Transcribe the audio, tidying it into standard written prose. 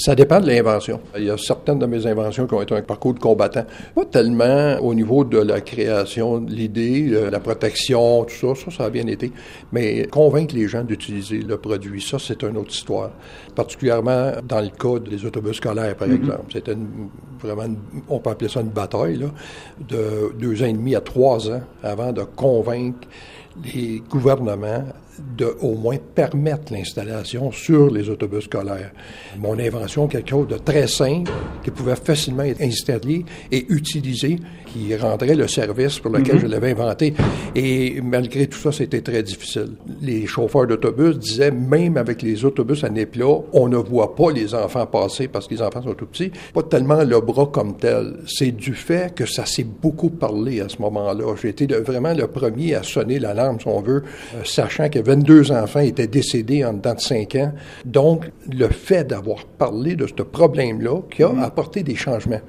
Ça dépend de l'invention. Il y a certaines de mes inventions qui ont été un parcours de combattant. Pas tellement au niveau de la création, l'idée, la protection, tout ça, ça a bien été. Mais convaincre les gens d'utiliser le produit, ça, c'est une autre histoire. Particulièrement dans le cas des autobus scolaires, par exemple. C'était on peut appeler ça une bataille, là, de 2 ans et demi à 3 ans avant de convaincre les gouvernements de au moins permettre l'installation sur les autobus scolaires. Mon invention, quelque chose de très simple, qui pouvait facilement être installé et utilisé, qui rendrait le service pour lequel je l'avais inventé. Et malgré tout ça, c'était très difficile. Les chauffeurs d'autobus disaient, même avec les autobus à nez plat, on ne voit pas les enfants passer parce que les enfants sont tout petits. Pas tellement le bras comme tel. C'est du fait que ça s'est beaucoup parlé à ce moment-là. J'ai été vraiment le premier à sonner l'alarme, si on veut, sachant qu'il y avait 22 enfants étaient décédés en dedans de 5 ans. Donc, le fait d'avoir parlé de ce problème-là qui a apporté des changements.